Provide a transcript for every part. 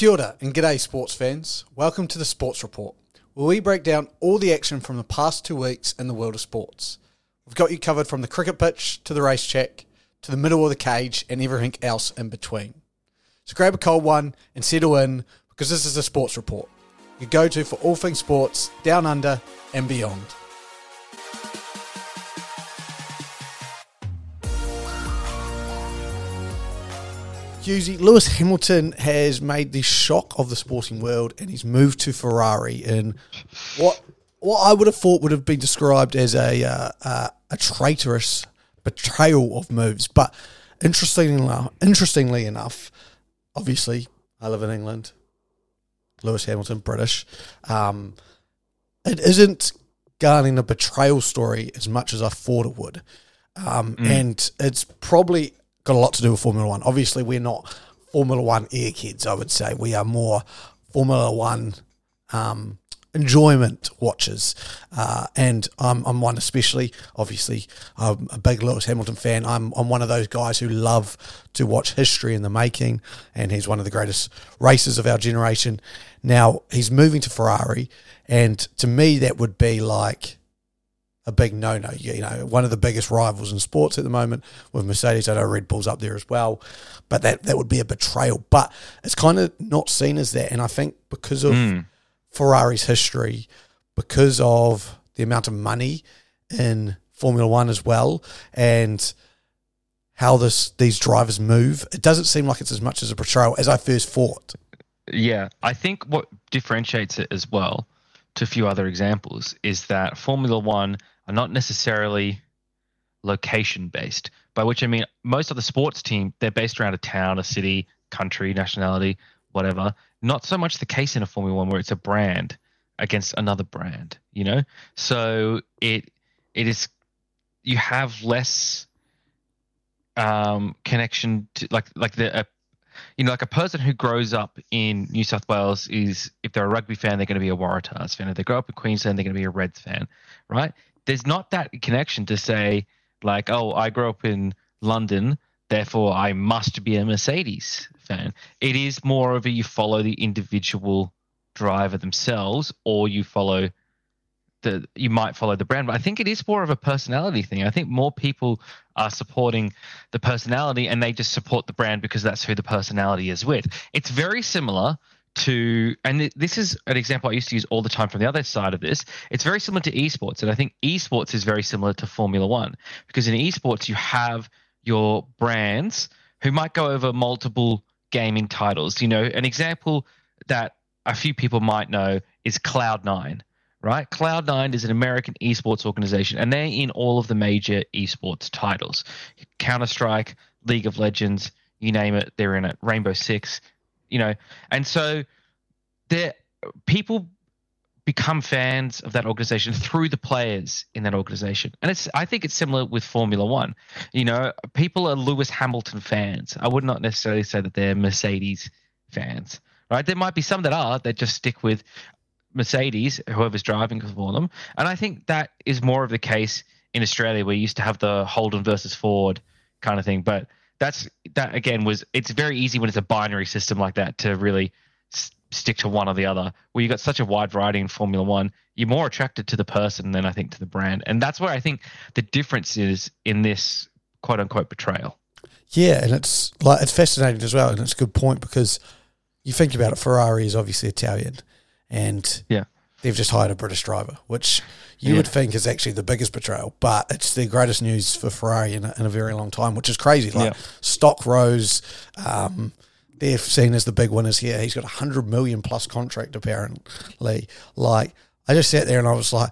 Kia ora and g'day sports fans. Welcome to the Sports Report, where we break down all the action from the past 2 weeks in the world of sports. We've got you covered from the cricket pitch to the race track to the middle of the cage and everything else in between. So grab a cold one and settle in, because this is the Sports Report, your go-to for all things sports, down under and beyond. Husey, Lewis Hamilton has made the shock of the sporting world and he's moved to Ferrari in what I would have thought would have been described as a traitorous betrayal of moves. But interestingly enough, obviously, I live in England, Lewis Hamilton, British. It isn't garnering a betrayal story as much as I thought it would. And it's probably got a lot to do with Formula One. Obviously, we're not Formula One air kids, I would say. We are more Formula One enjoyment watchers. And I'm one especially. Obviously, I'm a big Lewis Hamilton fan. I'm one of those guys who love to watch history in the making, and he's one of the greatest racers of our generation. Now, he's moving to Ferrari, and to me that would be like a big no-no, you know, one of the biggest rivals in sports at the moment with Mercedes. I know Red Bull's up there as well, but that would be a betrayal. But it's kind of not seen as that, and I think because of Ferrari's history, because of the amount of money in Formula One as well, and how these drivers move, it doesn't seem like it's as much as a betrayal as I first thought. Yeah, I think what differentiates it as well to a few other examples is that Formula One are not necessarily location-based, by which I mean most of the sports team, they're based around a town, a city, country, nationality, whatever. Not so much the case in a Formula One where it's a brand against another brand, you know? So it is, you have less connection to like a person who grows up in New South Wales is, if they're a rugby fan, they're going to be a Waratahs fan. If they grow up in Queensland, they're going to be a Reds fan, right? There's not that connection to say, like, oh, I grew up in London, therefore I must be a Mercedes fan. It is more of a, you follow the individual driver themselves, or you follow you might follow the brand. But I think it is more of a personality thing. I think more people are supporting the personality, and they just support the brand because that's who the personality is with. It's very similar to, and this is an example I used to use all the time from the other side of this, it's very similar to esports. And I think esports is very similar to Formula One, because in esports you have your brands who might go over multiple gaming titles. You know, an example that a few people might know is Cloud9. Right? Cloud9 is an American esports organization, and they're in all of the major esports titles. Counter-Strike, League of Legends, you name it, they're in it. Rainbow Six, you know. And so people become fans of that organization through the players in that organization. And I think it's similar with Formula One. You know, people are Lewis Hamilton fans. I would not necessarily say that they're Mercedes fans, right? There might be some that are, that just stick with Mercedes, whoever's driving for them. And I think that is more of the case in Australia, where you used to have the Holden versus Ford kind of thing. But it's very easy when it's a binary system like that to really stick to one or the other. Where you've got such a wide variety in Formula One, you're more attracted to the person than I think to the brand. And that's where I think the difference is in this quote unquote betrayal. Yeah, and it's fascinating as well, and it's a good point, because you think about it, Ferrari is obviously Italian. And they've just hired a British driver, which you would think is actually the biggest betrayal, but it's the greatest news for Ferrari in a very long time, which is crazy. Like stock rose, they're seen as the big winners here. He's got $100 million plus contract apparently. Like, I just sat there and I was like,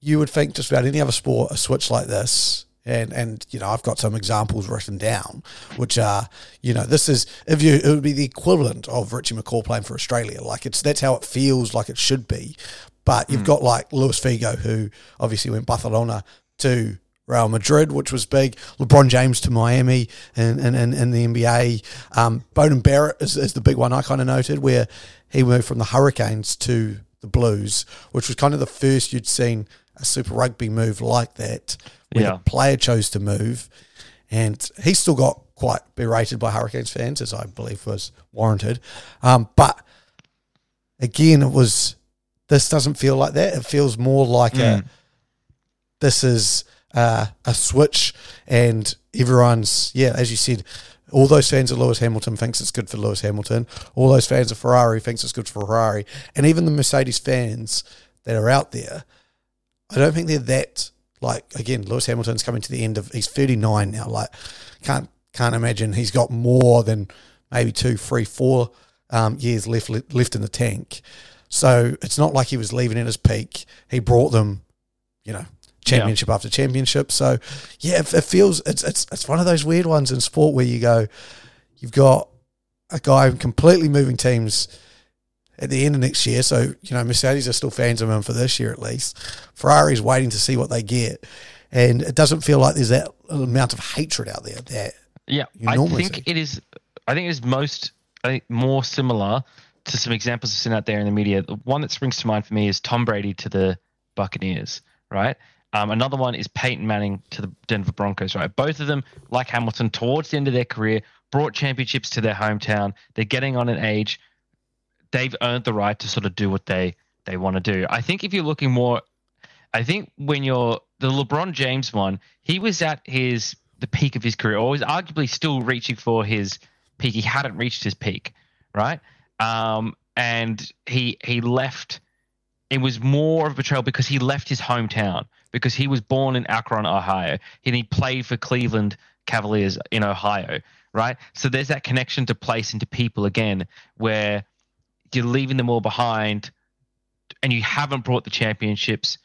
you would think just about any other sport, a switch like this. And you know, I've got some examples written down, which are, you know, it would be the equivalent of Richie McCaw playing for Australia. Like, that's how it feels like it should be. But you've got like Luis Figo, who obviously went Barcelona to Real Madrid, which was big. LeBron James to Miami and the NBA. Bowden Barrett is the big one I kind of noted, where he moved from the Hurricanes to the Blues, which was kind of the first you'd seen a Super Rugby move like that, where the player chose to move. And he's still got quite berated by Hurricanes fans, as I believe was warranted. But again, it was, this doesn't feel like that. It feels more like this is a switch, and everyone's, yeah, as you said, all those fans of Lewis Hamilton thinks it's good for Lewis Hamilton. All those fans of Ferrari thinks it's good for Ferrari. And even the Mercedes fans that are out there, I don't think they're that, like, again, Lewis Hamilton's coming to the end of, he's 39 now, like, can't imagine he's got more than maybe 2, 3, 4 years left in the tank. So it's not like he was leaving at his peak. He brought them, you know, championship after championship. So yeah, it feels, it's one of those weird ones in sport where you go, you've got a guy completely moving teams at the end of next year. So, you know, Mercedes are still fans of him for this year at least. Ferrari's waiting to see what they get. And it doesn't feel like there's that amount of hatred out there that I think it is more similar to some examples I've seen out there in the media. The one that springs to mind for me is Tom Brady to the Buccaneers, right? Another one is Peyton Manning to the Denver Broncos, right? Both of them, like Hamilton, towards the end of their career, brought championships to their hometown. They're getting on in age. They've earned the right to sort of do what they want to do. I think if you're looking more, I think when you're the LeBron James one, he was at the peak of his career, or was arguably still reaching for his peak. He hadn't reached his peak, right? And he left. It was more of a betrayal because he left his hometown, because he was born in Akron, Ohio, and he played for Cleveland Cavaliers in Ohio, right? So there's that connection to place and to people again, where you're leaving them all behind and you haven't brought the championships.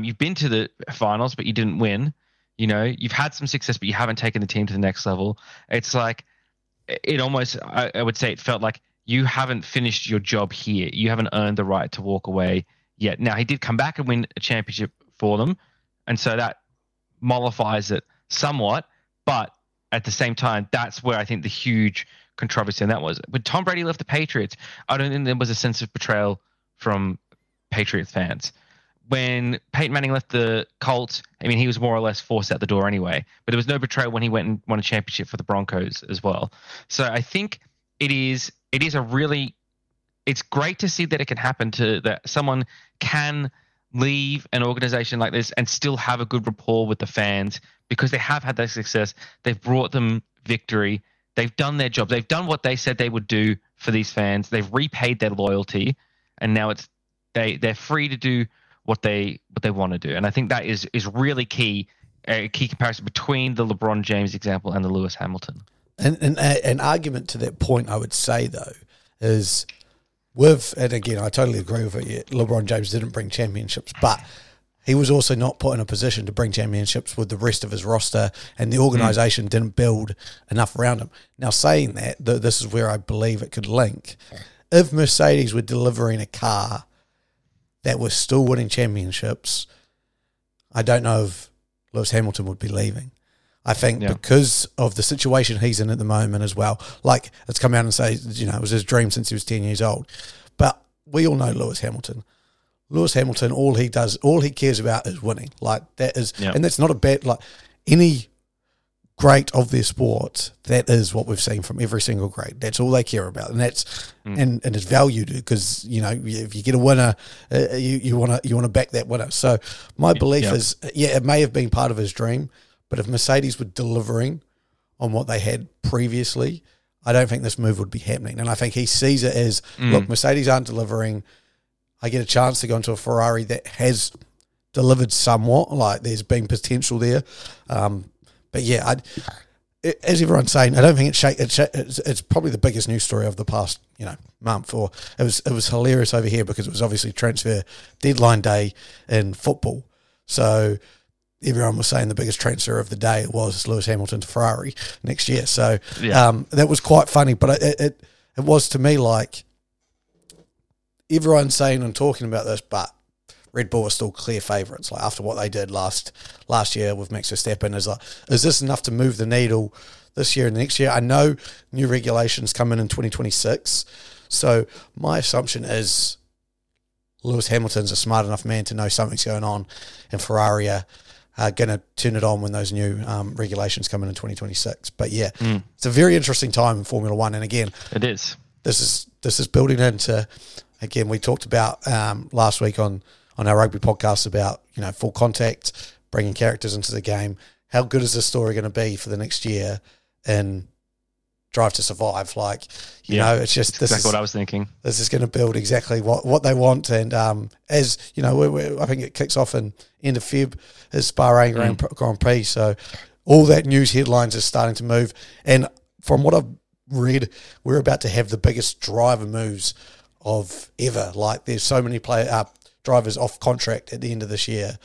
You've been to the finals, but you didn't win. You know, you've had some success, but you haven't taken the team to the next level. It's like, it almost, I would say it felt like you haven't finished your job here. You haven't earned the right to walk away yet. Now, he did come back and win a championship for them, and so that mollifies it somewhat. But at the same time, that's where I think the huge controversy and that was. When Tom Brady left the Patriots, I don't think there was a sense of betrayal from Patriots fans. When Peyton Manning left the Colts, I mean, he was more or less forced out the door anyway, but there was no betrayal when he went and won a championship for the Broncos as well. So I think it is a really, it's great to see that it can happen, to that someone can leave an organization like this and still have a good rapport with the fans, because they have had that success. They've brought them victory. They've done their job. They've done what they said they would do for these fans. They've repaid their loyalty, and now it's they're free to do what they want to do. And I think that is really key, a key comparison between the LeBron James example and the Lewis Hamilton. And an argument to that point, I would say, though, is with, and again, I totally agree with it, LeBron James didn't bring championships, but he was also not put in a position to bring championships with the rest of his roster, and the organisation didn't build enough around him. Now, saying that, this is where I believe it could link. If Mercedes were delivering a car that was still winning championships, I don't know if Lewis Hamilton would be leaving. I think because of the situation he's in at the moment as well, like, it's come out and say, you know, it was his dream since he was 10 years old. But we all know Lewis Hamilton. Lewis Hamilton, all he does, all he cares about is winning. Like, that is, and that's not a bad, like, any great of their sport, that is what we've seen from every single great. That's all they care about, and that's and it's valued, because, you know, if you get a winner, you want to back that winner. So my belief is, it may have been part of his dream, but if Mercedes were delivering on what they had previously, I don't think this move would be happening. And I think he sees it as, look, Mercedes aren't delivering. I get a chance to go into a Ferrari that has delivered somewhat, like there's been potential there. But yeah, as everyone's saying, I don't think it's probably the biggest news story of the past, you know, month. Or it was hilarious over here because it was obviously transfer deadline day in football. So everyone was saying the biggest transfer of the day was Lewis Hamilton to Ferrari next year. So that was quite funny, but it was to me like, everyone's saying and talking about this, but Red Bull are still clear favourites. Like, after what they did last year with Max Verstappen, is like, is this enough to move the needle this year and next year? I know new regulations come in 2026, so my assumption is Lewis Hamilton's a smart enough man to know something's going on, and Ferrari are are going to turn it on when those new regulations come in 2026. But yeah, it's a very interesting time in Formula One. And again, it is. This is building into. Again, we talked about last week on our rugby podcast about, you know, full contact, bringing characters into the game. How good is this story going to be for the next year in Drive to Survive? Like, you know, it's just this exactly is, what I was thinking. This is going to build exactly what they want. And as you know, I think it kicks off in end of Feb is Bahrain Grand Prix. So all that news headlines is starting to move. And from what I've read, we're about to have the biggest driver moves of ever. Like, there's so many drivers off contract at the end of this year.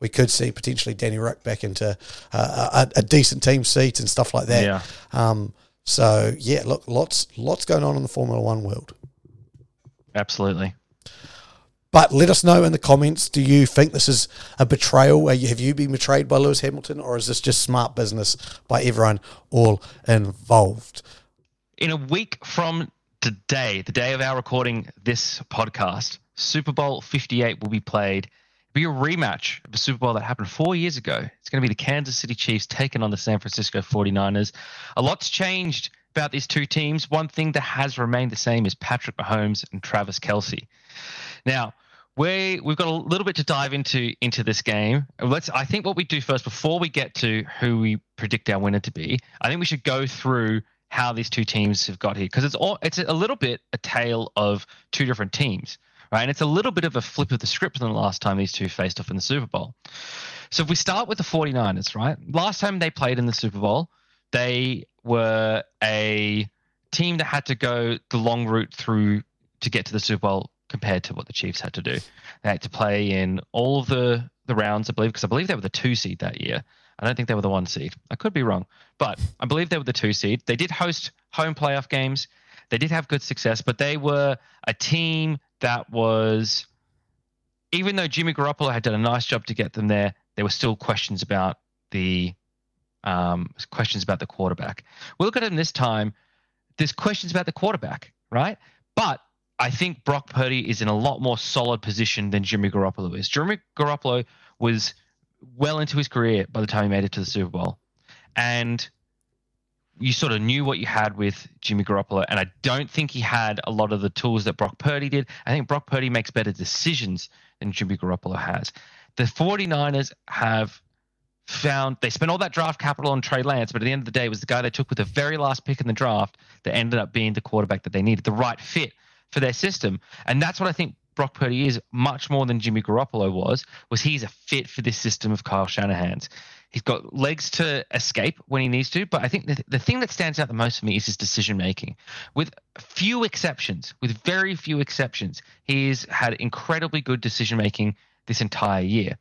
We could see potentially Danny Rick back into a decent team seat and stuff like that. Yeah. So yeah, look, lots going on in the Formula One world. Absolutely. But let us know in the comments, do you think this is a betrayal? Have you been betrayed by Lewis Hamilton, or is this just smart business by everyone all involved? In a week from today, the day of our recording this podcast, Super Bowl 58 will be played. It'll be a rematch of a Super Bowl that happened 4 years ago. It's going to be the Kansas City Chiefs taking on the San Francisco 49ers. A lot's changed about these two teams. One thing that has remained the same is Patrick Mahomes and Travis Kelce. Now, we've got a little bit to dive into this game. I think what we do first, before we get to who we predict our winner to be, I think we should go through how these two teams have got here, because it's a little bit a tale of two different teams, right? And it's a little bit of a flip of the script than the last time these two faced off in the Super Bowl. So if we start with the 49ers, right? Last time they played in the Super Bowl, they were a team that had to go the long route through to get to the Super Bowl compared to what the Chiefs had to do. They had to play in all of the rounds, I believe, because I believe they were the 2 seed that year. I don't think they were the 1 seed. I could be wrong, but I believe they were the 2 seed. They did host home playoff games. They did have good success, but they were a team that was, even though Jimmy Garoppolo had done a nice job to get them there were still questions about the quarterback. We look at them this time. There's questions about the quarterback, right? But I think Brock Purdy is in a lot more solid position than Jimmy Garoppolo is. Jimmy Garoppolo was well into his career by the time he made it to the Super Bowl. And you sort of knew what you had with Jimmy Garoppolo. And I don't think he had a lot of the tools that Brock Purdy did. I think Brock Purdy makes better decisions than Jimmy Garoppolo has. The 49ers have found, they spent all that draft capital on Trey Lance, but at the end of the day, it was the guy they took with the very last pick in the draft that ended up being the quarterback that they needed, the right fit for their system. And that's what I think Brock Purdy is, much more than Jimmy Garoppolo was he's a fit for this system of Kyle Shanahan's. He's got legs to escape when he needs to, but I think the thing that stands out the most for me is his decision-making. With very few exceptions, he's had incredibly good decision-making this entire year.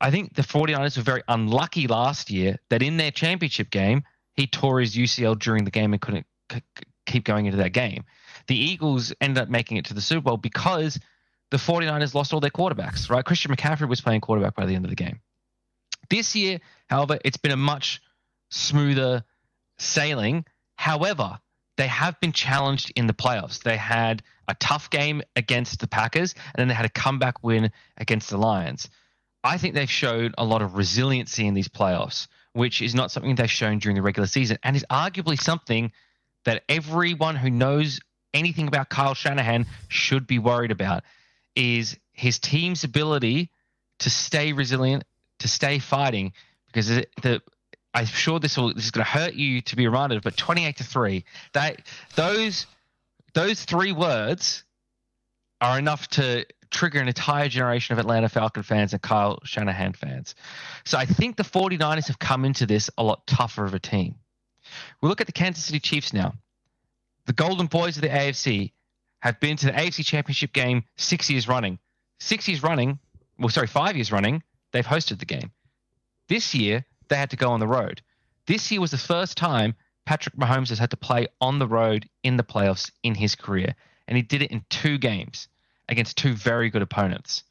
I think the 49ers were very unlucky last year that in their championship game, he tore his UCL during the game and couldn't keep going into that game. The Eagles ended up making it to the Super Bowl because the 49ers lost all their quarterbacks, right? Christian McCaffrey was playing quarterback by the end of the game. This year, however, it's been a much smoother sailing. However, they have been challenged in the playoffs. They had a tough game against the Packers, and then they had a comeback win against the Lions. I think they've showed a lot of resiliency in these playoffs, which is not something they've shown during the regular season, and is arguably something that everyone who knows anything about Kyle Shanahan should be worried about, is his team's ability to stay resilient, to stay fighting, because I'm sure this is going to hurt you to be reminded, but 28-3, that those three words are enough to trigger an entire generation of Atlanta Falcon fans and Kyle Shanahan fans. So I think the 49ers have come into this a lot tougher of a team. We look at the Kansas City Chiefs now. The Golden Boys of the AFC have been to the AFC Championship game 6 years running. 6 years running, 5 years running, they've hosted the game. This year, they had to go on the road. This year was the first time Patrick Mahomes has had to play on the road in the playoffs in his career, and he did it in 2 games against 2 very good opponents.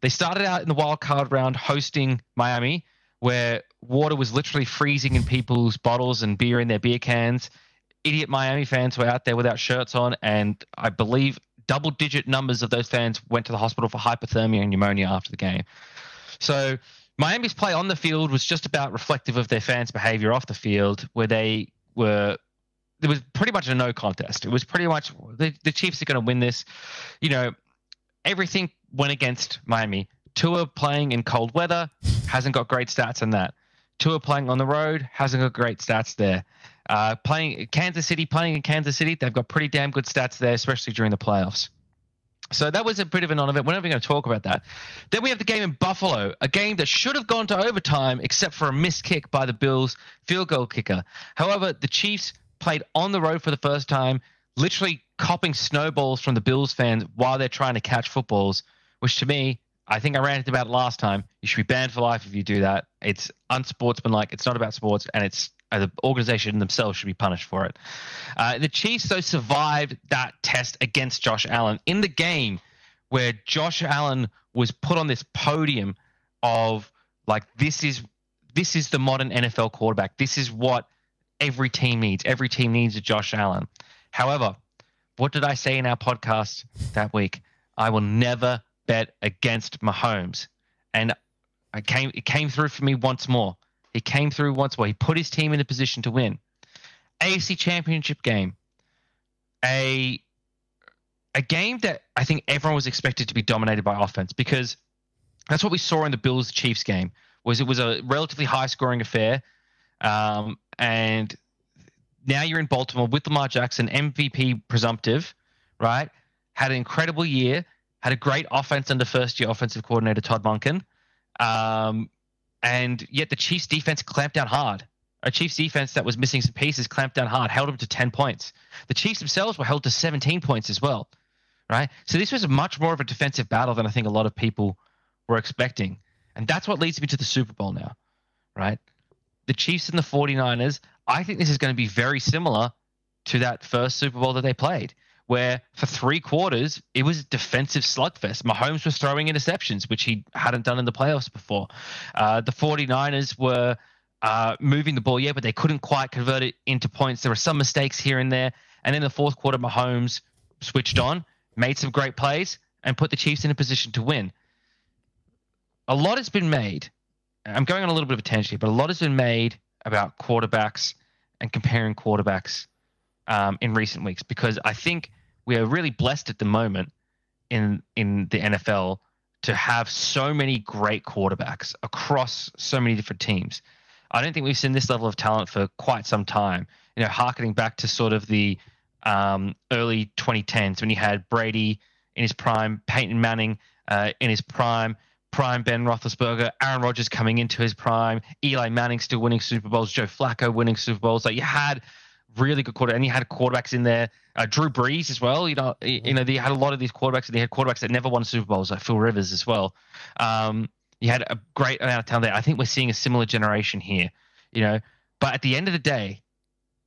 They started out in the wild card round hosting Miami, where water was literally freezing in people's bottles and beer in their beer cans. Idiot Miami fans were out there without shirts on, and I believe double-digit numbers of those fans went to the hospital for hypothermia and pneumonia after the game. So Miami's play on the field was just about reflective of their fans' behavior off the field, where they were. There was pretty much a no contest. It was pretty much the Chiefs are going to win this. You know, everything went against Miami. Tua playing in cold weather hasn't got great stats in that. Tua playing on the road hasn't got great stats there. Playing in Kansas City, they've got pretty damn good stats there, especially during the playoffs. So that was a bit of a non-event. We're not even going to talk about that. Then we have the game in Buffalo, a game that should have gone to overtime except for a missed kick by the Bills field goal kicker. However, the Chiefs played on the road for the first time, literally copping snowballs from the Bills fans while they're trying to catch footballs, which to me, I think I ranted about last time. You should be banned for life if you do that. It's unsportsmanlike. It's not about sports, and it's the organization themselves should be punished for it. The Chiefs, though, survived that test against Josh Allen in the game where Josh Allen was put on this podium of, like, this is the modern NFL quarterback. This is what every team needs. Every team needs a Josh Allen. However, what did I say in our podcast that week? I will never bet against Mahomes. And it came through for me once more. It came through once more. He put his team in a position to win. AFC Championship game. A game that I think everyone was expected to be dominated by offense, because that's what we saw in the Bills-Chiefs game. It was a relatively high-scoring affair. And now you're in Baltimore with Lamar Jackson, MVP presumptive, right? Had an incredible year. Had a great offense under first-year offensive coordinator Todd Monken. And yet the Chiefs' defense clamped down hard. A Chiefs' defense that was missing some pieces clamped down hard, held them to 10 points. The Chiefs themselves were held to 17 points as well, right? So this was a much more of a defensive battle than I think a lot of people were expecting. And that's what leads me to the Super Bowl now, right? The Chiefs and the 49ers, I think this is going to be very similar to that first Super Bowl that they played, where for three quarters, it was a defensive slugfest. Mahomes was throwing interceptions, which he hadn't done in the playoffs before. The 49ers were moving the ball, but they couldn't quite convert it into points. There were some mistakes here and there. And then the fourth quarter, Mahomes switched on, made some great plays, and put the Chiefs in a position to win. A lot has been made. I'm going on a little bit of a tangent here, but a lot has been made about quarterbacks and comparing quarterbacks in recent weeks, because I think we are really blessed at the moment in the NFL to have so many great quarterbacks across so many different teams. I don't think we've seen this level of talent for quite some time. You know, harkening back to sort of the early 2010s when you had Brady in his prime, Peyton Manning in his prime Ben Roethlisberger, Aaron Rodgers coming into his prime, Eli Manning still winning Super Bowls, Joe Flacco winning Super Bowls. Like, you had really good quarterback, and you had quarterbacks in there. Drew Brees as well. You know, they had a lot of these quarterbacks, and they had quarterbacks that never won Super Bowls, like Phil Rivers as well. You had a great amount of talent there. I think we're seeing a similar generation here, you know. But at the end of the day,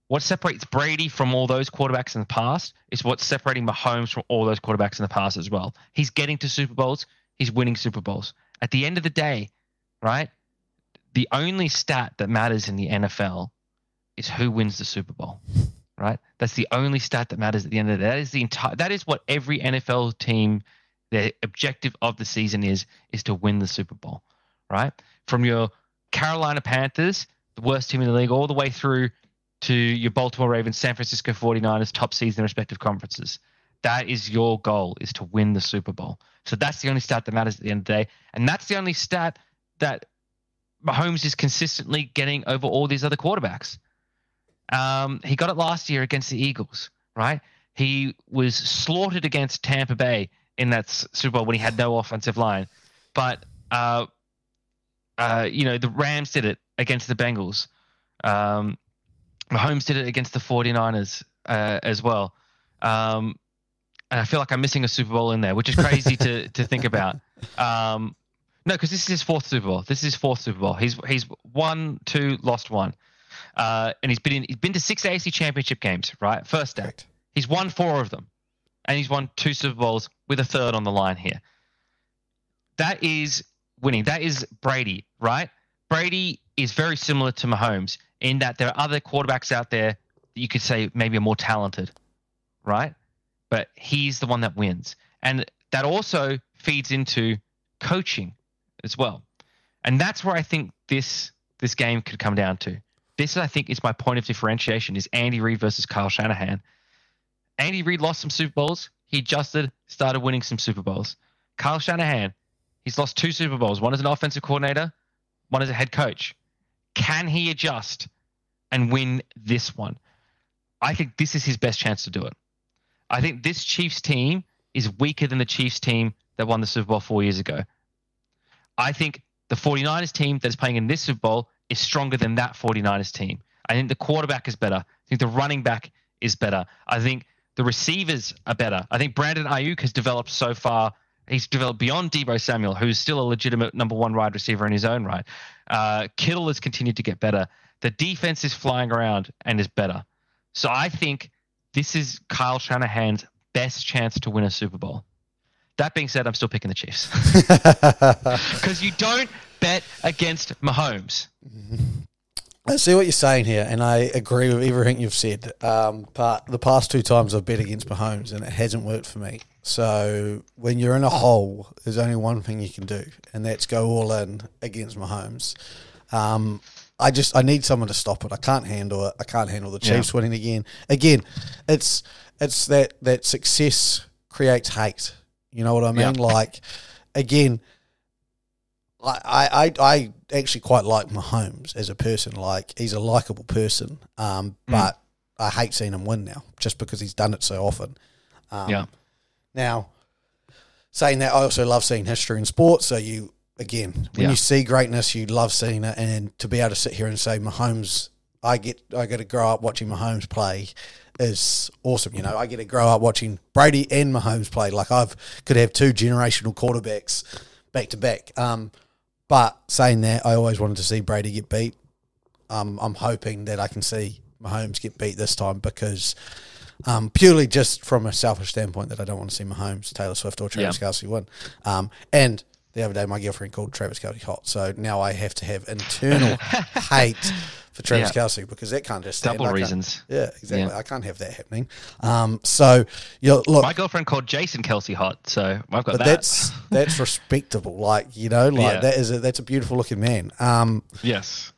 what separates Brady from all those quarterbacks in the past is what's separating Mahomes from all those quarterbacks in the past as well. He's getting to Super Bowls. He's winning Super Bowls. At the end of the day, right, the only stat that matters in the NFL is who wins the Super Bowl, right? That's the only stat that matters at the end of the day. That is what every NFL team, their objective of the season is to win the Super Bowl, right? From your Carolina Panthers, the worst team in the league, all the way through to your Baltimore Ravens, San Francisco 49ers, top seeds in their respective conferences. That is your goal, is to win the Super Bowl. So that's the only stat that matters at the end of the day. And that's the only stat that Mahomes is consistently getting over all these other quarterbacks. He got it last year against the Eagles, right? He was slaughtered against Tampa Bay in that Super Bowl when he had no offensive line. But, you know, the Rams did it against the Bengals. Mahomes did it against the 49ers as well. And I feel like I'm missing a Super Bowl in there, which is crazy to think about. No, because this is his fourth Super Bowl. He's won two, lost one. And he's been to six AFC Championship games, right? First day. Correct. He's won four of them, and he's won two Super Bowls with a third on the line here. That is winning. That is Brady, right? Brady is very similar to Mahomes in that there are other quarterbacks out there that you could say maybe are more talented, right? But he's the one that wins. And that also feeds into coaching as well. And that's where I think this game could come down to. This, I think, is my point of differentiation, is Andy Reid versus Kyle Shanahan. Andy Reid lost some Super Bowls. He adjusted, started winning some Super Bowls. Kyle Shanahan, he's lost 2 Super Bowls. One as an offensive coordinator, one as a head coach. Can he adjust and win this one? I think this is his best chance to do it. I think this Chiefs team is weaker than the Chiefs team that won the Super Bowl 4 years ago. I think the 49ers team that's playing in this Super Bowl is stronger than that 49ers team. I think the quarterback is better. I think the running back is better. I think the receivers are better. I think Brandon Ayuk has developed so far. He's developed beyond Deebo Samuel, who's still a legitimate number 1 wide receiver in his own right. Kittle has continued to get better. The defense is flying around and is better. So I think this is Kyle Shanahan's best chance to win a Super Bowl. That being said, I'm still picking the Chiefs. Because you don't bet against Mahomes. I see what you're saying here, and I agree with everything you've said. But the past 2 times I've bet against Mahomes, and it hasn't worked for me. So when you're in a hole, there's only one thing you can do, and that's go all in against Mahomes. I need someone to stop it. I can't handle it. I can't handle the Chiefs winning again. Again, it's that success creates hate. You know what I mean? Yeah. Like, again, I actually quite like Mahomes as a person. Like, he's a likable person, but I hate seeing him win now just because he's done it so often. Now, saying that, I also love seeing history in sports. So you, again, when you see greatness, you love seeing it. And to be able to sit here and say Mahomes, I get to grow up watching Mahomes play is awesome. You know, I get to grow up watching Brady and Mahomes play. Like, I could have 2 generational quarterbacks back to back. But saying that, I always wanted to see Brady get beat. I'm hoping that I can see Mahomes get beat this time because purely just from a selfish standpoint that I don't want to see Mahomes, Taylor Swift or Travis Kelce win. And the other day my girlfriend called Travis Kelce hot, so now I have to have internal hate for Travis Kelce because that can't just stand. Double reasons. Yeah, exactly. I can't have that happening. Look, my girlfriend called Jason Kelce hot, so I've got that. That's respectable. Like, you know, like that's a beautiful looking man. Yes.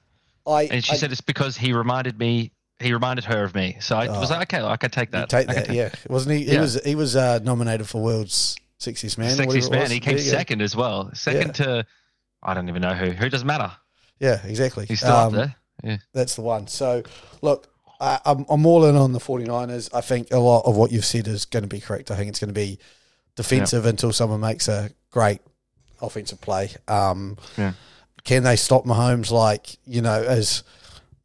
And she said it's because he reminded her of me. So I was like, okay, I could take that. Wasn't he? He was nominated for World's Sexiest Man. Sexiest Man. He came second as well. Second to, I don't even know who. Who doesn't matter. Yeah, exactly. He's still up there. Yeah. That's the one. So, look, I'm all in on the 49ers. I think a lot of what you've said is going to be correct. I think it's going to be defensive until someone makes a great offensive play. Can they stop Mahomes? Like, you know, as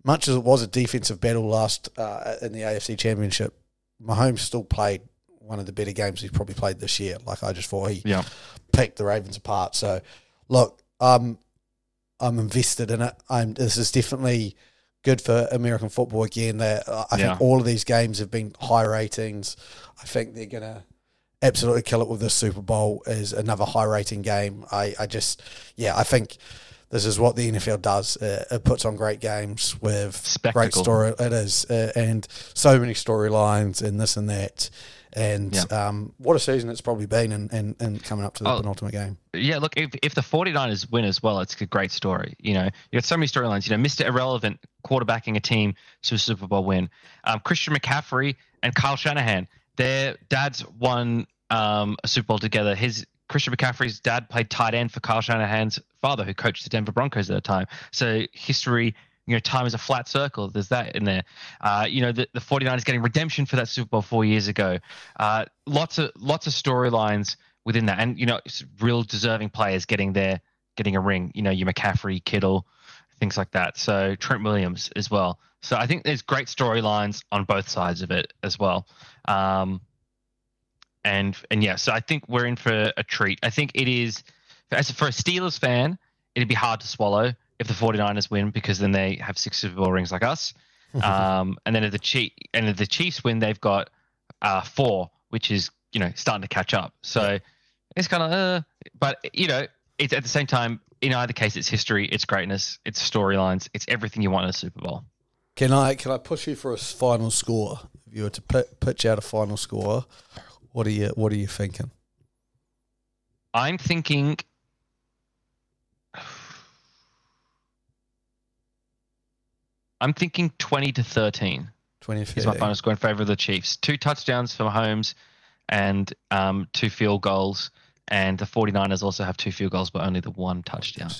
much as it was a defensive battle last in the AFC Championship, Mahomes still played one of the better games he's probably played this year. Like, I just thought he picked the Ravens apart. So, look, I'm invested in it. This is definitely good for American football again. I think all of these games have been high ratings. I think they're going to absolutely kill it with this Super Bowl as another high rating game. I think this is what the NFL does. It puts on great games with spectacle. Great story. It is. And so many storylines and this and that. And what a season it's probably been and coming up to the penultimate game. Yeah, look, if the 49ers win as well, it's a great story. You know, you have so many storylines. You know, Mr. Irrelevant quarterbacking a team to a Super Bowl win. Christian McCaffrey and Kyle Shanahan, their dads won a Super Bowl together. Christian McCaffrey's dad played tight end for Kyle Shanahan's father, who coached the Denver Broncos at the time. So history, you know, time is a flat circle. There's that in there. You know, the 49ers getting redemption for that Super Bowl 4 years ago. Lots of storylines within that. And, you know, it's real deserving players getting a ring. You know, your McCaffrey, Kittle, things like that. So Trent Williams as well. So I think there's great storylines on both sides of it as well. So I think we're in for a treat. I think it is, as for a Steelers fan, it'd be hard to swallow if the 49ers win, because then they have 6 Super Bowl rings like us. And then if the Chiefs win, they've got 4, which is, you know, starting to catch up. So it's kind of, but, you know, it's at the same time, in either case, it's history, it's greatness, it's storylines, it's everything you want in a Super Bowl. Can I push you for a final score? If you were to pitch out a final score, what are you thinking? I'm thinking I'm thinking 20-13. 20-13 is my final score in favor of the Chiefs. 2 touchdowns for Mahomes and 2 field goals. And the 49ers also have 2 field goals, but only the 1 touchdown.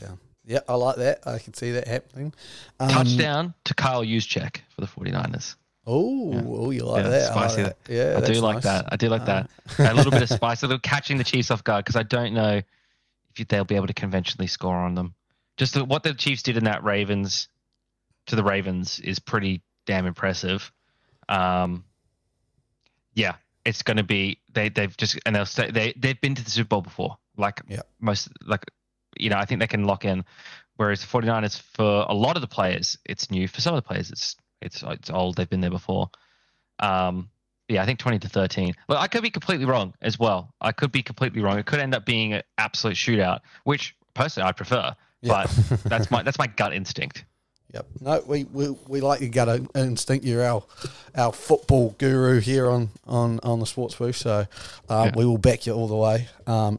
Yeah, I like that. I can see that happening. Touchdown to Kyle Juszczyk for the 49ers. Oh, yeah. You like that. Spicy. I like that. Yeah, I do like that. I do like that. A little bit of spice. A little catching the Chiefs off guard because I don't know if they'll be able to conventionally score on them. Just what the Chiefs did in that Ravens to the Ravens is pretty damn impressive. Yeah, it's going to be they've just and they'll stay, they've been to the Super Bowl before. Like most I think they can lock in. Whereas the 49ers, for a lot of the players, it's new. For some of the players, it's old. They've been there before. Yeah, I think 20-13. Well, I could be completely wrong as well. I could be completely wrong. It could end up being an absolute shootout, which personally I prefer. Yeah. But that's my gut instinct. Yep. No, we like your gut instinct. You're our football guru here on the Sports Booth, so we will back you all the way.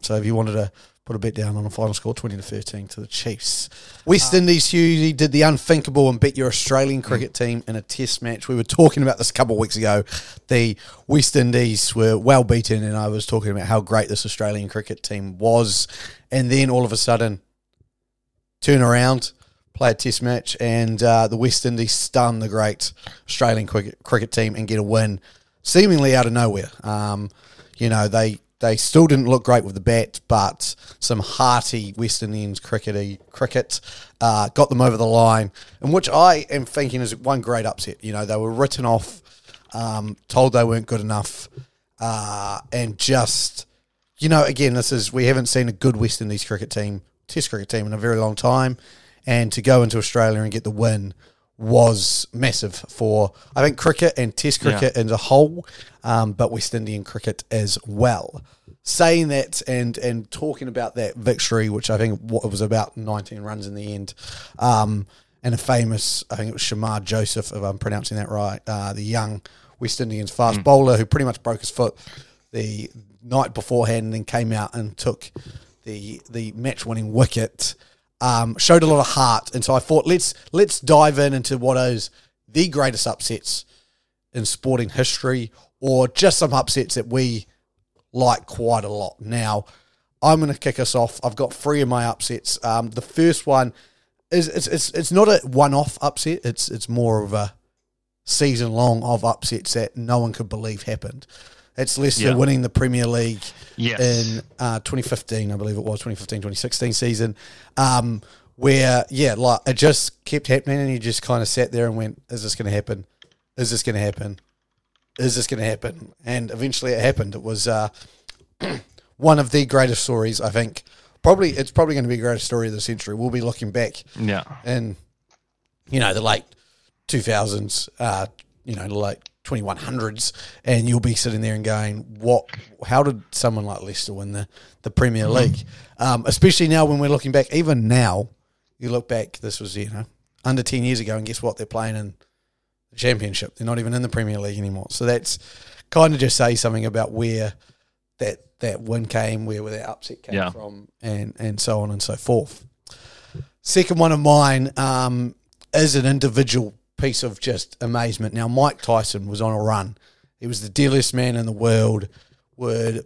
So if you wanted to put a bet down on a final score, 20-13 to the Chiefs. West Indies, Hughie, did the unthinkable and bet your Australian cricket team in a test match. We were talking about this a couple of weeks ago. The West Indies were well beaten, and I was talking about how great this Australian cricket team was. And then all of a sudden, turn around, play a test match, and the West Indies stun the great Australian cricket team and get a win seemingly out of nowhere. They still didn't look great with the bat, but some hearty West Indies cricket got them over the line, and which I am thinking is one great upset. They were written off, told they weren't good enough, and just, again, we haven't seen a good West Indies test cricket team in a very long time, and to go into Australia and get the win was massive for, I think, cricket and test cricket as a whole, but West Indian cricket as well. Saying that and talking about that victory, which I think it was about 19 runs in the end, and a famous, I think it was Shamar Joseph, if I'm pronouncing that right, the young West Indians fast bowler who pretty much broke his foot the night beforehand and then came out and took the match-winning wicket, showed a lot of heart. And so I thought, let's dive into what is the greatest upsets in sporting history, or just some upsets that we like quite a lot. Now, I'm going to kick us off. I've got 3 of my upsets. The first one is it's not a one-off upset. It's more of a season-long of upsets that no one could believe happened. It's Leicester winning the Premier League in 2015, I believe it was, 2015-2016 season, where, it just kept happening, and you just kind of sat there and went, is this going to happen? Is this going to happen? Is this going to happen? And eventually it happened. It was one of the greatest stories, I think. It's probably going to be the greatest story of the century. We'll be looking back in, the late 2000s, the late 2100s, and you'll be sitting there and going, how did someone like Leicester win the Premier League? Especially now when we're looking back, even now, you look back, this was, under 10 years ago, and guess what? They're playing in the Championship. They're not even in the Premier League anymore. So that's kind of just say something about where that win came, where that upset came from, and so on and so forth. Second one of mine is an individual piece of just amazement. Now, Mike Tyson was on a run. He was the deadliest man in the world. Would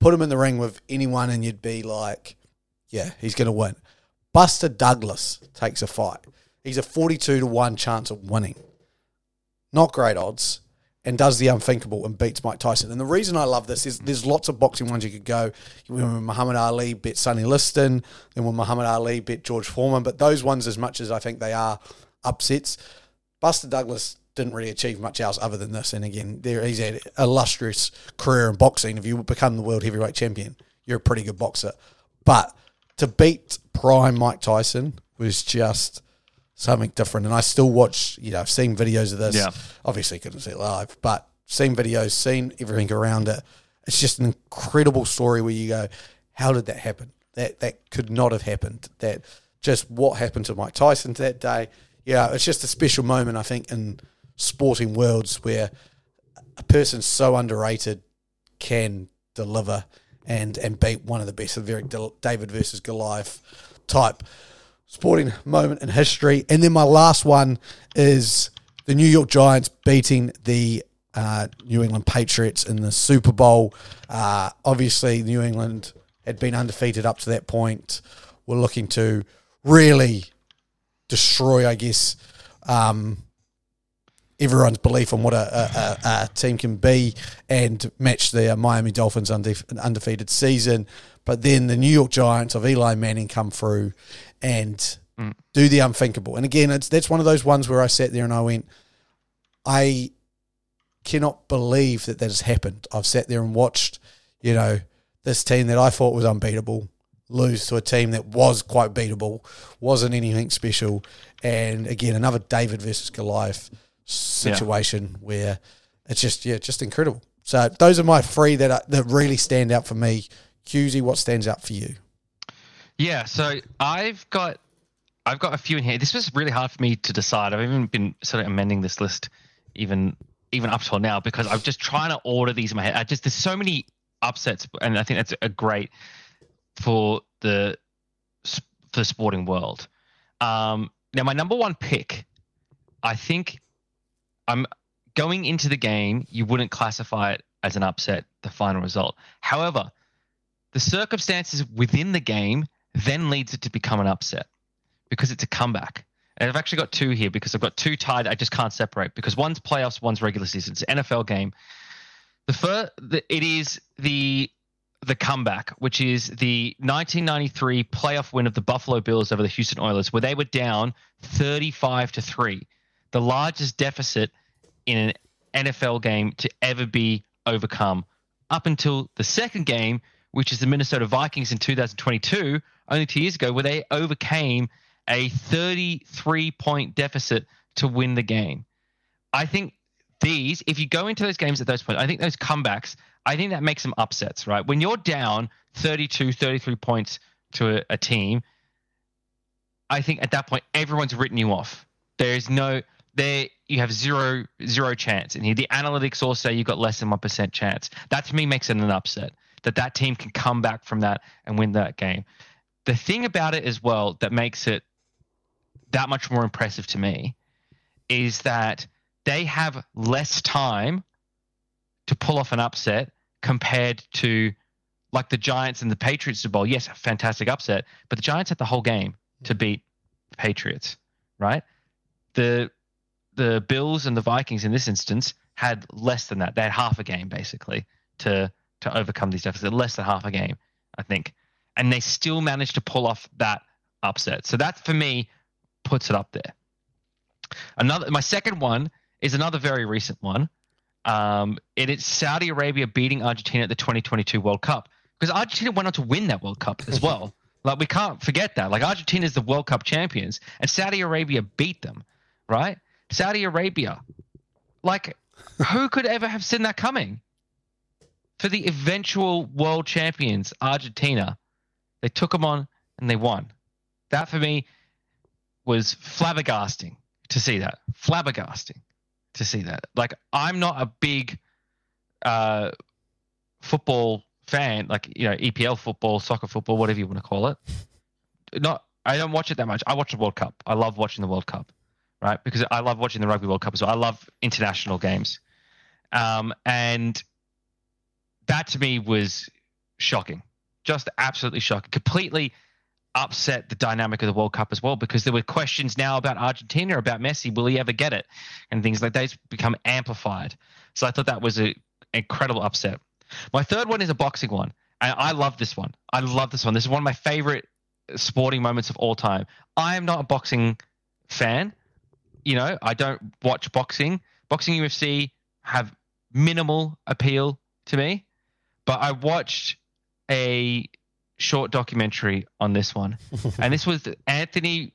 put him in the ring with anyone and you'd be like, yeah, he's going to win. Buster Douglas takes a fight. He's a 42-1 chance of winning. Not great odds, and does the unthinkable and beats Mike Tyson. And the reason I love this is there's lots of boxing ones you could go. When Muhammad Ali bet Sonny Liston, then when Muhammad Ali bet George Foreman, but those ones, as much as I think they are upsets, Buster Douglas didn't really achieve much else other than this. And again, he's had an illustrious career in boxing. If you become the world heavyweight champion, you're a pretty good boxer. But to beat prime Mike Tyson was just something different. And I still watch, I've seen videos of this. Yeah. Obviously, couldn't see it live, but seen videos, seen everything around it. It's just an incredible story where you go, how did that happen? That could not have happened. That just what happened to Mike Tyson that day. Yeah, it's just a special moment, I think, in sporting worlds where a person so underrated can deliver and beat one of the best, the very David versus Goliath type sporting moment in history. And then my last one is the New York Giants beating the New England Patriots in the Super Bowl. Obviously, New England had been undefeated up to that point. We're looking to really destroy, I guess, everyone's belief on what a team can be and match the Miami Dolphins' undefeated season. But then the New York Giants of Eli Manning come through and do the unthinkable. And again, that's one of those ones where I sat there and I went, I cannot believe that has happened. I've sat there and watched, you know, this team that I thought was unbeatable lose to a team that was quite beatable, wasn't anything special. And again, another David versus Goliath situation where it's just incredible. So those are my three that really stand out for me. QZ, what stands out for you? Yeah, so I've got a few in here. This was really hard for me to decide. I've even been sort of amending this list even up till now because I'm just trying to order these in my head. There's so many upsets, and I think that's a great for the sporting world. Now, my number one pick, I think I'm going into the game, you wouldn't classify it as an upset, the final result. However, the circumstances within the game then leads it to become an upset because it's a comeback. And I've actually got two here because I've got two tied that I just can't separate because one's playoffs, one's regular season. It's an NFL game. It is the comeback, which is the 1993 playoff win of the Buffalo Bills over the Houston Oilers, where they were down 35-3, the largest deficit in an NFL game to ever be overcome, up until the second game, which is the Minnesota Vikings in 2022, only 2 years ago, where they overcame a 33-point deficit to win the game. I think these, if you go into those games at those points, I think those comebacks, I think that makes them upsets, right? When you're down 32, 33 points to a team, I think at that point, everyone's written you off. You have zero chance. And here the analytics also, you've got less than 1% chance. That to me makes it an upset, that team can come back from that and win that game. The thing about it as well that makes it that much more impressive to me is that they have less time to pull off an upset compared to like the Giants and the Patriots Super Bowl. Yes, a fantastic upset, but the Giants had the whole game to beat the Patriots, right? The Bills and the Vikings in this instance had less than that. They had half a game basically to overcome these deficits, less than half a game, I think. And they still managed to pull off that upset. So that, for me, puts it up there. My second one is another very recent one. It's Saudi Arabia beating Argentina at the 2022 World Cup, because Argentina went on to win that World Cup as well. We can't forget that. Argentina is the World Cup champions, and Saudi Arabia beat them, right? Saudi Arabia. Who could ever have seen that coming? For the eventual world champions, Argentina, they took them on and they won. That for me was flabbergasting to see that. I'm not a big football fan, EPL football, soccer football, whatever you want to call it. I don't watch it that much. I watch the World Cup. I love watching the World Cup, right? Because I love watching the Rugby World Cup as well. I love international games. That to me was shocking, just absolutely shocking. Completely upset the dynamic of the World Cup as well, because there were questions now about Argentina, about Messi, will he ever get it? And things like that become amplified. So I thought that was an incredible upset. My third one is a boxing one, and I love this one. This is one of my favorite sporting moments of all time. I am not a boxing fan. I don't watch boxing. Boxing UFC have minimal appeal to me. But I watched a short documentary on this one, and this was Andy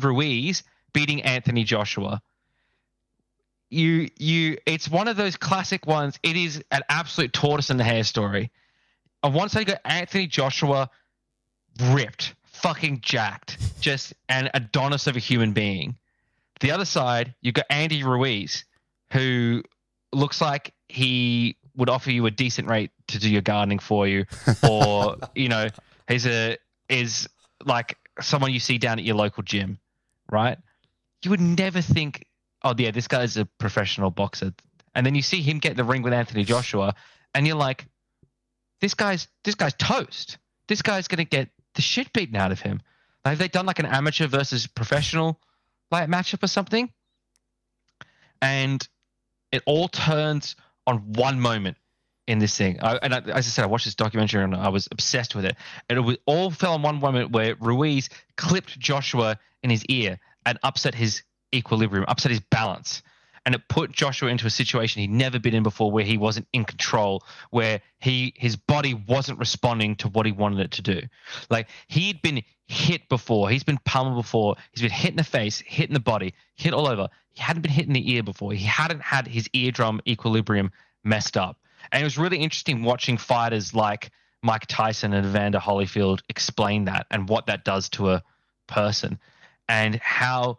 Ruiz beating Anthony Joshua. It's one of those classic ones. It is an absolute tortoise and the hare story. And once I got Anthony Joshua ripped, fucking jacked, just an Adonis of a human being. The other side, you got Andy Ruiz, who looks like he would offer you a decent rate to do your gardening for you, or he's someone you see down at your local gym, right? You would never think, oh, yeah, this guy's a professional boxer. And then you see him get in the ring with Anthony Joshua, and you're like, this guy's toast. This guy's going to get the shit beaten out of him. Like, have they done like an amateur versus professional like matchup or something? And it all turns on one moment in this thing. As I said, I watched this documentary and I was obsessed with it. And it all fell on one moment where Ruiz clipped Joshua in his ear and upset his equilibrium, upset his balance. And it put Joshua into a situation he'd never been in before, where he wasn't in control, where his body wasn't responding to what he wanted it to do. Like, he'd been hit before. He's been pummeled before. He's been hit in the face, hit in the body, hit all over. He hadn't been hit in the ear before. He hadn't had his eardrum equilibrium messed up. And it was really interesting watching fighters like Mike Tyson and Evander Holyfield explain that and what that does to a person, and how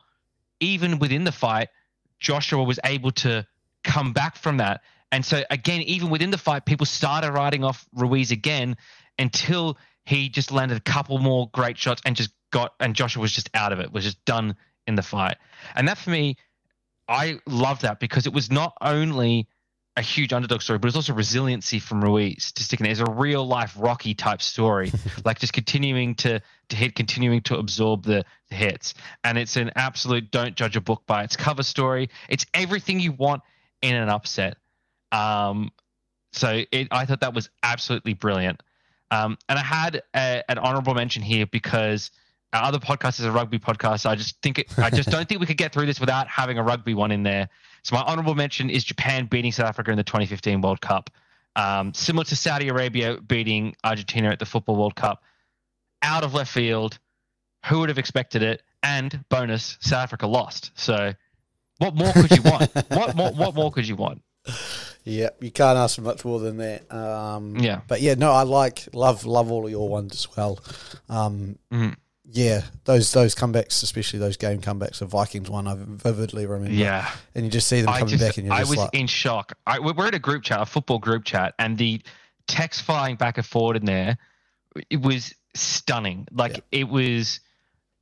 even within the fight, Joshua was able to come back from that. And so, again, even within the fight, people started riding off Ruiz again until he just landed a couple more great shots and Joshua was just out of it, was just done in the fight. And that, for me, I love that, because it was not only a huge underdog story, but it was also resiliency from Ruiz to stick in there. It's a real-life Rocky-type story, like just continuing to hit, continuing to absorb the hits. And it's an absolute don't judge a book by its cover story. It's everything you want in an upset. I thought that was absolutely brilliant. And I had an honorable mention here because our other podcast is a rugby podcast. So I just don't think we could get through this without having a rugby one in there. So my honorable mention is Japan beating South Africa in the 2015 World Cup. Similar to Saudi Arabia beating Argentina at the Football World Cup. Out of left field. Who would have expected it? And bonus, South Africa lost. So what more could you want? What more could you want? Yeah, you can't ask for much more than that. Yeah. But yeah, no, I love all of your ones as well. Yeah, those comebacks, especially those game comebacks, the Vikings one, I vividly remember. Yeah, and you just see them coming back, and I was in shock. We're in a group chat, a football group chat, and the text flying back and forward in there, it was stunning.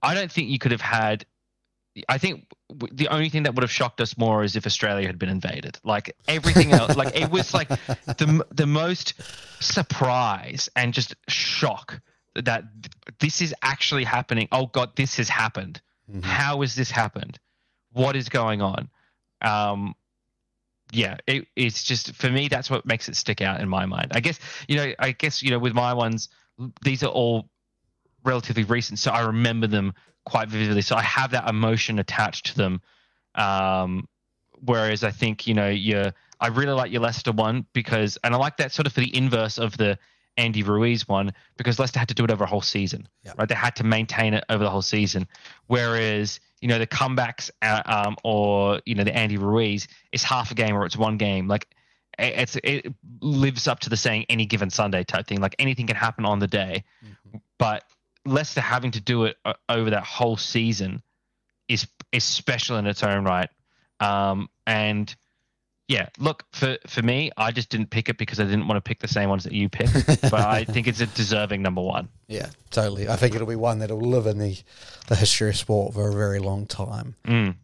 I don't think you could have had. I think the only thing that would have shocked us more is if Australia had been invaded. Like everything else, like it was like the most surprise and just shock. That this is actually happening. Oh God, this has happened. Mm-hmm. How has this happened? What is going on? It's just, for me, that's what makes it stick out in my mind. I guess, with my ones, these are all relatively recent, so I remember them quite vividly. So I have that emotion attached to them. Whereas I think, I really like your Leicester one because, and I like that sort of for the inverse of the Andy Ruiz one, because Leicester had to do it over a whole season, right? They had to maintain it over the whole season. Whereas, the comebacks or the Andy Ruiz is half a game or it's one game. Like it lives up to the saying any given Sunday type thing. Like anything can happen on the day, mm-hmm. But Leicester having to do it over that whole season is special in its own right. Yeah, look, for me, I just didn't pick it because I didn't want to pick the same ones that you picked, but I think it's a deserving number one. Yeah, totally. I think it'll be one that'll live in the history of sport for a very long time.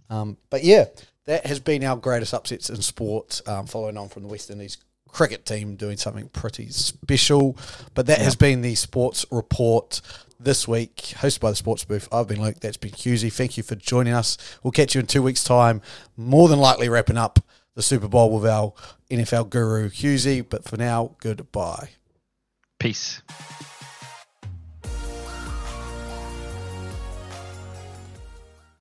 But yeah, that has been our greatest upsets in sport, following on from the West Indies cricket team doing something pretty special. But that has been the Sports Report this week, hosted by the Sports Booth. I've been Luke, that's been Husey. Thank you for joining us. We'll catch you in 2 weeks' time, more than likely wrapping up the Super Bowl with our NFL guru, Husey. But for now, goodbye. Peace.